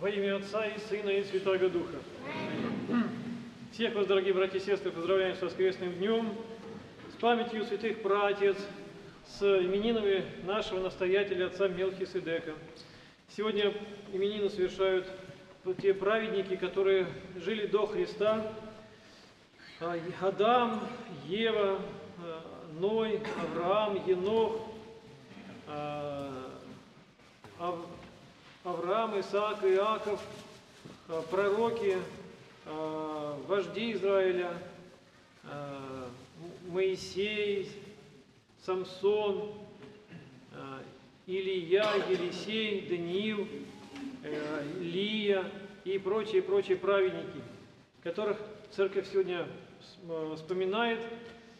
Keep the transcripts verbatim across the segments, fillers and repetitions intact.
Во имя Отца и Сына и Святого Духа. Всех вас, дорогие братья и сестры, поздравляем с воскресным днем, с памятью святых праотец, с именинами нашего настоятеля отца Мелхиседека. Сегодня именины совершают те праведники, которые жили до Христа. Адам, Ева, Ной, Авраам, Енох, Авраам, Исаак, Иаков, пророки, вожди Израиля, Моисей, Самсон, Илия, Елисей, Даниил, Лия и прочие, прочие праведники, которых Церковь сегодня вспоминает,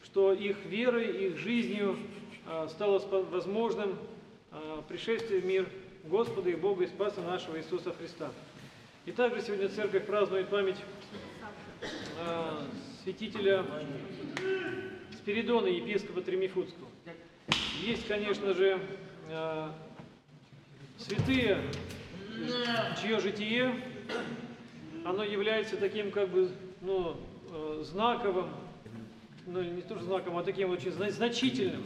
что их верой, их жизнью стало возможным пришествие в мир Господа и Бога и Спаса нашего Иисуса Христа. И также сегодня Церковь празднует память э, святителя Спиридона, епископа Тремефуцкого. Есть, конечно же, э, святые, чье житие, оно является таким как бы ну, э, знаковым, ну не то что знаком, а таким очень значительным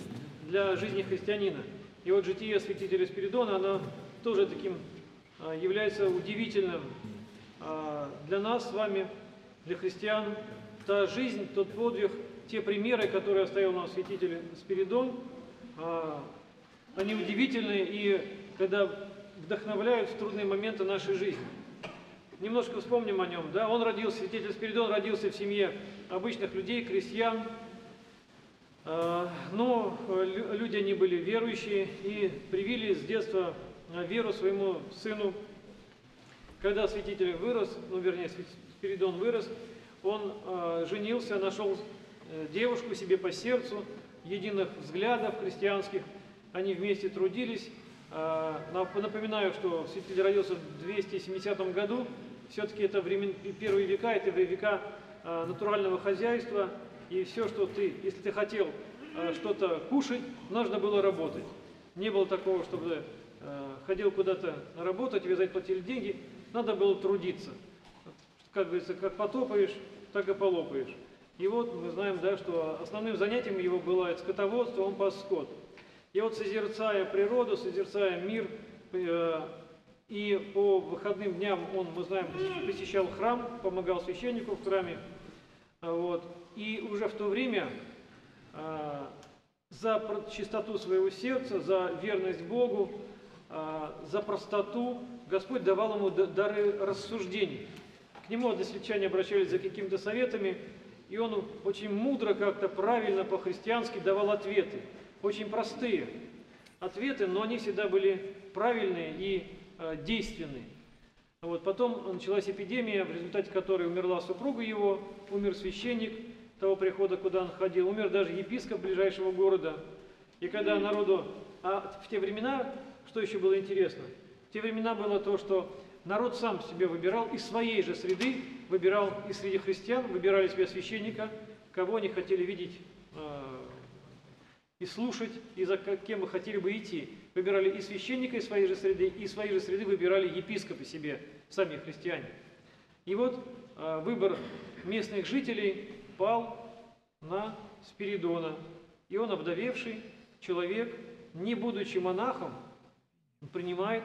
для жизни христианина. И вот житие святителя Спиридона, оно тоже таким является удивительным для нас с вами, для христиан. Та жизнь, тот подвиг, те примеры, которые оставил нам святитель Спиридон, они удивительны и когда вдохновляют в трудные моменты нашей жизни. Немножко вспомним о нем. Да? Он родился, святитель Спиридон родился в семье обычных людей, крестьян. Но люди, они были верующие и привили с детства веру своему сыну. Когда святитель вырос, ну вернее, Спиридон вырос, он женился, нашел девушку себе по сердцу, единых взглядов христианских. Они вместе трудились. Напоминаю, что святитель родился в двести семидесятом году. Все-таки это времен, первые века, это века натурального хозяйства. И все, что ты, если ты хотел э, что-то кушать, нужно было работать. Не было такого, чтобы э, ходил куда-то работать, тебе за это платили деньги, надо было трудиться. Как говорится, как потопаешь, так и полопаешь. И вот мы знаем, да, что основным занятием его было скотоводство, он пас скот. И вот созерцая природу, созерцая мир, э, и по выходным дням он, мы знаем, посещал храм, помогал священнику в храме. Вот. И уже в то время э, за чистоту своего сердца, за верность Богу, э, за простоту Господь давал ему дары рассуждений. К нему односельчане обращались за какими-то советами, и он очень мудро, как-то правильно по-христиански давал ответы. Очень простые ответы, но они всегда были правильные и э, действенные. Вот. Потом началась эпидемия, в результате которой умерла супруга его, умер священник того прихода, куда он ходил, умер даже епископ ближайшего города. И когда народу... А в те времена, что еще было интересно? В те времена было то, что народ сам себе выбирал, из своей же среды выбирал, и среди христиан выбирали себе священника, кого они хотели видеть э, и слушать, и за кем бы хотели бы идти. Выбирали и священника из своей же среды, и из своей же среды выбирали епископы себе, сами христиане. И вот э, выбор местных жителей пал на Спиридона. И он, овдовевший человек, не будучи монахом, принимает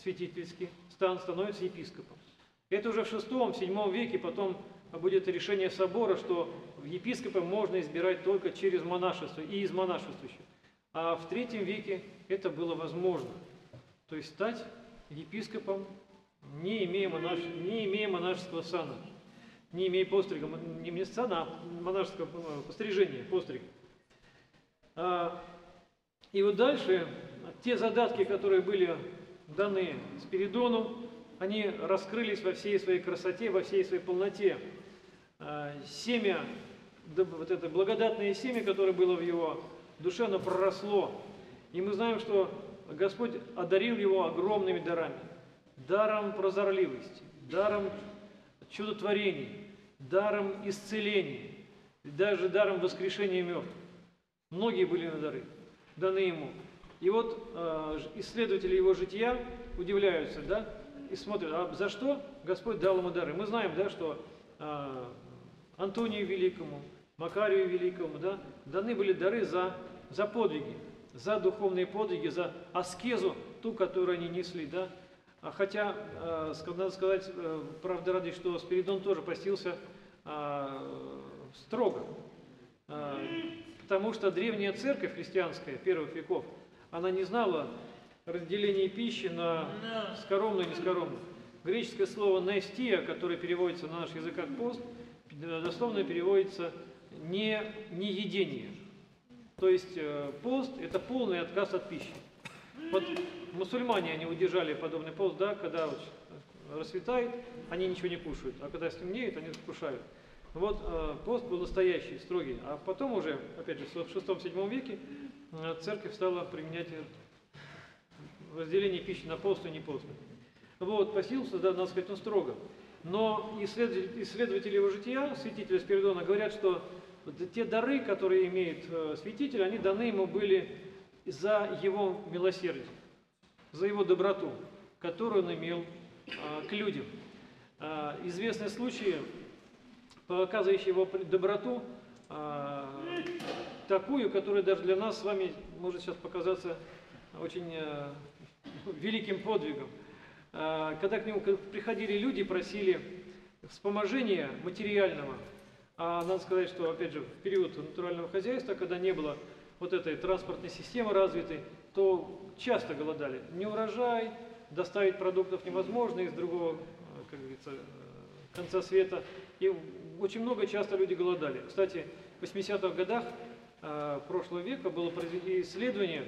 святительский сан, становится епископом. Это уже в шестом-седьмом веке потом будет решение собора, что епископа можно избирать только через монашество и из монашествующих. А в третьем веке это было возможно. То есть стать епископом, не имея, монаш... не имея монашеского сана, не имея пострига, не имея сана, а монашеского пострижения, постриг. А... И вот дальше те задатки, которые были даны Спиридону, они раскрылись во всей своей красоте, во всей своей полноте. А... Семя, вот это благодатное семя, которое было в его душе, оно проросло. И мы знаем, что Господь одарил его огромными дарами. Даром прозорливости, даром чудотворений, даром исцеления, даже даром воскрешения мертвых. Многие были дары, даны ему. И вот э, исследователи его жития удивляются, да? и смотрит, а за что Господь дал ему дары. Мы знаем, да, что э, Антонию Великому, Макарию Великому, да, даны были дары за, за подвиги, за духовные подвиги, за аскезу, ту, которую они несли, да. Хотя, э, надо сказать, э, правда ради, что Спиридон тоже постился э, строго, э, потому что древняя церковь христианская первых веков, она не знала разделения пищи на скоромную и нескоромную. Греческое слово «нестия», которое переводится на наш язык как «пост», дословно переводится «не, не едение». То есть э, пост – это полный отказ от пищи. Вот мусульмане, они удержали подобный пост, да, когда вот расцветает, они ничего не кушают, а когда стемнеет, они кушают. Вот э, пост был настоящий, строгий, а потом уже, опять же, в шестом-седьмом веке э, церковь стала применять разделение пищи на постную и непостную. Вот, постился, да, надо сказать, он строго. Но исследователи, исследователи его жития, святителя Спиридона, говорят, что те дары, которые имеет э, святитель, они даны ему были за его милосердие, за его доброту, которую он имел э, к людям. Э, известны случаи, показывающие его доброту, э, такую, которая даже для нас с вами может сейчас показаться очень э, великим подвигом. Э, когда к нему приходили люди, просили вспоможения материального, а надо сказать, что, опять же, в период натурального хозяйства, когда не было вот этой транспортной системы развитой, то часто голодали. Не урожай, доставить продуктов невозможно из другого, как говорится, конца света. И очень много часто люди голодали. Кстати, в восьмидесятых годах э, прошлого века было произведено исследование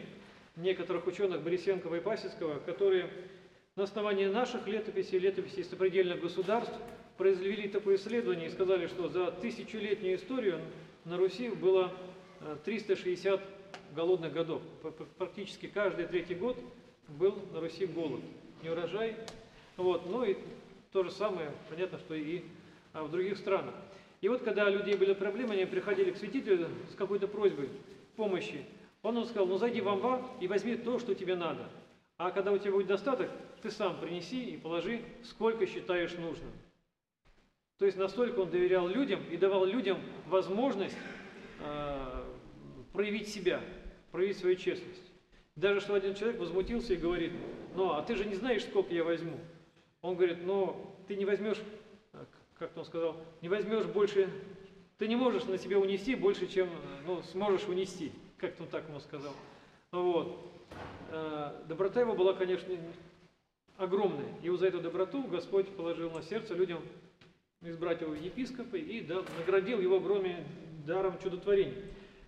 некоторых ученых Борисенкова и Пасецкого, которые на основании наших летописей, летописей сопредельных государств, произвели такое исследование и сказали, что за тысячелетнюю историю на Руси было триста шестьдесят голодных годов. Практически каждый третий год был на Руси голод, неурожай. Вот. Ну и то же самое, понятно, что и в других странах. И вот когда у людей были проблемы, они приходили к святителю с какой-то просьбой помощи. Он им сказал, ну зайди в амбар и возьми то, что тебе надо. А когда у тебя будет достаток, ты сам принеси и положи, сколько считаешь нужным. То есть настолько он доверял людям и давал людям возможность э, проявить себя, проявить свою честность. Даже что один человек возмутился и говорит, ну а ты же не знаешь, сколько я возьму. Он говорит, ну ты не возьмешь, как он сказал, не возьмешь больше, ты не можешь на себя унести больше, чем ну, сможешь унести, как он так ему сказал. Вот. Э, доброта его была, конечно, огромная. И вот за эту доброту Господь положил на сердце людям избрать его епископа и да, наградил его огромным даром чудотворений.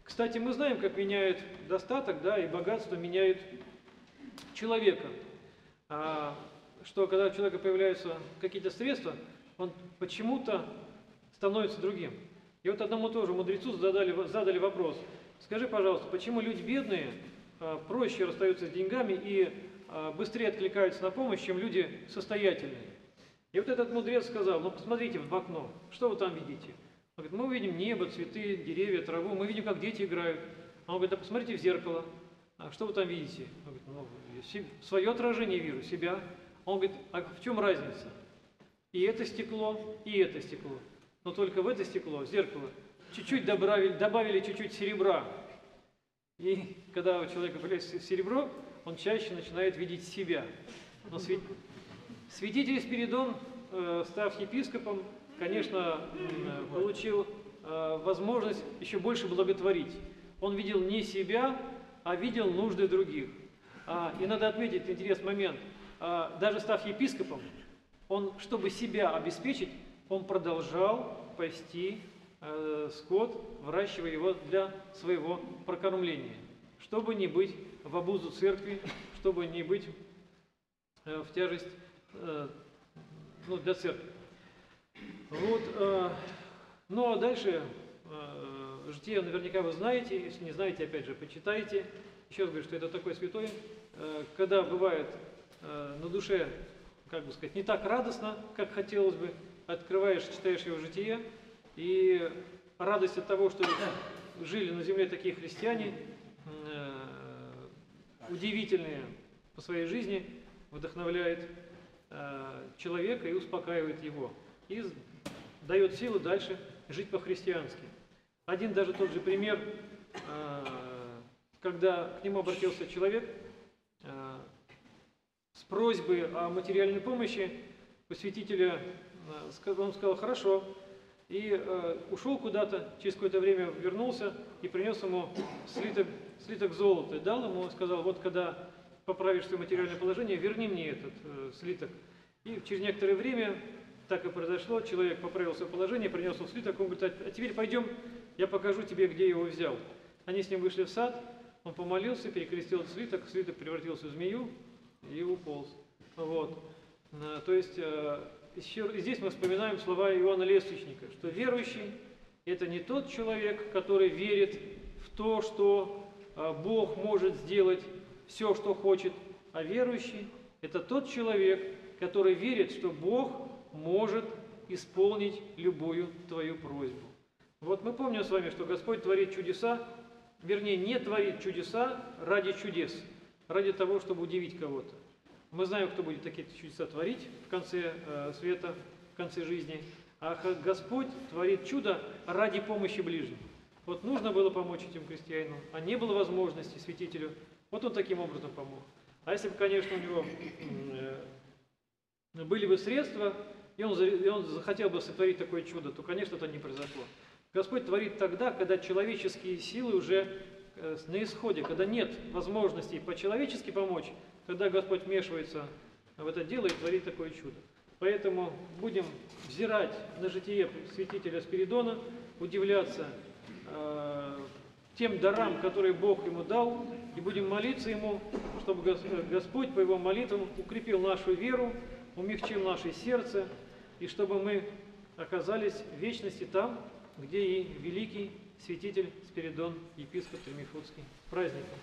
Кстати, мы знаем, как меняет достаток, да, и богатство меняет человека. А, что когда у человека появляются какие-то средства, он почему-то становится другим. И вот одному тоже мудрецу задали, задали вопрос. Скажи, пожалуйста, почему люди бедные а, проще расстаются с деньгами и а, быстрее откликаются на помощь, чем люди состоятельные? И вот этот мудрец сказал, ну посмотрите в окно, что вы там видите? Он говорит, мы видим небо, цветы, деревья, траву, мы видим, как дети играют. А он говорит, да посмотрите в зеркало, а что вы там видите? Он говорит, ну, я свое отражение вижу, себя. Он говорит, а в чем разница? И это стекло, и это стекло. Но только в это стекло, зеркало, чуть-чуть добавили, добавили чуть-чуть серебра. И когда у человека появляется серебро, он чаще начинает видеть себя. Но свет... Святитель Спиридон, став епископом, конечно, получил возможность еще больше благотворить. Он видел не себя, а видел нужды других. И надо отметить интересный момент. Даже став епископом, он, чтобы себя обеспечить, он продолжал пасти скот, выращивая его для своего прокормления, чтобы не быть в обузу церкви, чтобы не быть в тяжесть ну, для церкви. Вот, э, ну а дальше э, житие наверняка вы знаете, если не знаете, опять же, почитайте. Еще раз говорю, что это такой святой, э, когда бывает э, на душе, как бы сказать, не так радостно, как хотелось бы, открываешь, читаешь его житие, и радость от того, что жили на земле такие христиане, э, удивительные по своей жизни, вдохновляет человека и успокаивает его, и дает силы дальше жить по-христиански. Один даже тот же пример, когда к нему обратился человек с просьбой о материальной помощи посвятителя, он сказал «хорошо», и ушел куда-то, через какое-то время вернулся и принес ему слиток, слиток золота, и дал ему, сказал: вот когда поправишь свое материальное положение, верни мне этот э, слиток. И через некоторое время так и произошло, человек поправил свое положение, принес ему слиток, он говорит: а теперь пойдем, я покажу тебе, где я его взял. Они с ним вышли в сад, он помолился, перекрестил слиток, слиток превратился в змею и уполз. Вот. То есть э, еще, здесь мы вспоминаем слова Иоанна Лествичника, что верующий — это не тот человек, который верит в то, что э, Бог может сделать все, что хочет, а верующий – это тот человек, который верит, что Бог может исполнить любую твою просьбу. Вот мы помним с вами, что Господь творит чудеса, вернее, не творит чудеса ради чудес, ради того, чтобы удивить кого-то. Мы знаем, кто будет такие чудеса творить в конце э, света, в конце жизни, а Господь творит чудо ради помощи ближнему. Вот нужно было помочь этим крестьянам, а не было возможности святителю. Вот он таким образом помог. А если бы, конечно, у него были бы средства, и он, и он захотел бы сотворить такое чудо, то, конечно, это не произошло. Господь творит тогда, когда человеческие силы уже на исходе, когда нет возможностей по-человечески помочь, тогда Господь вмешивается в это дело и творит такое чудо. Поэтому будем взирать на житие святителя Спиридона, удивляться тем дарам, которые Бог ему дал, и будем молиться ему, чтобы Господь по его молитвам укрепил нашу веру, умягчил наше сердце, и чтобы мы оказались в вечности там, где и великий святитель Спиридон, епископ Тремефуцкий. С праздником!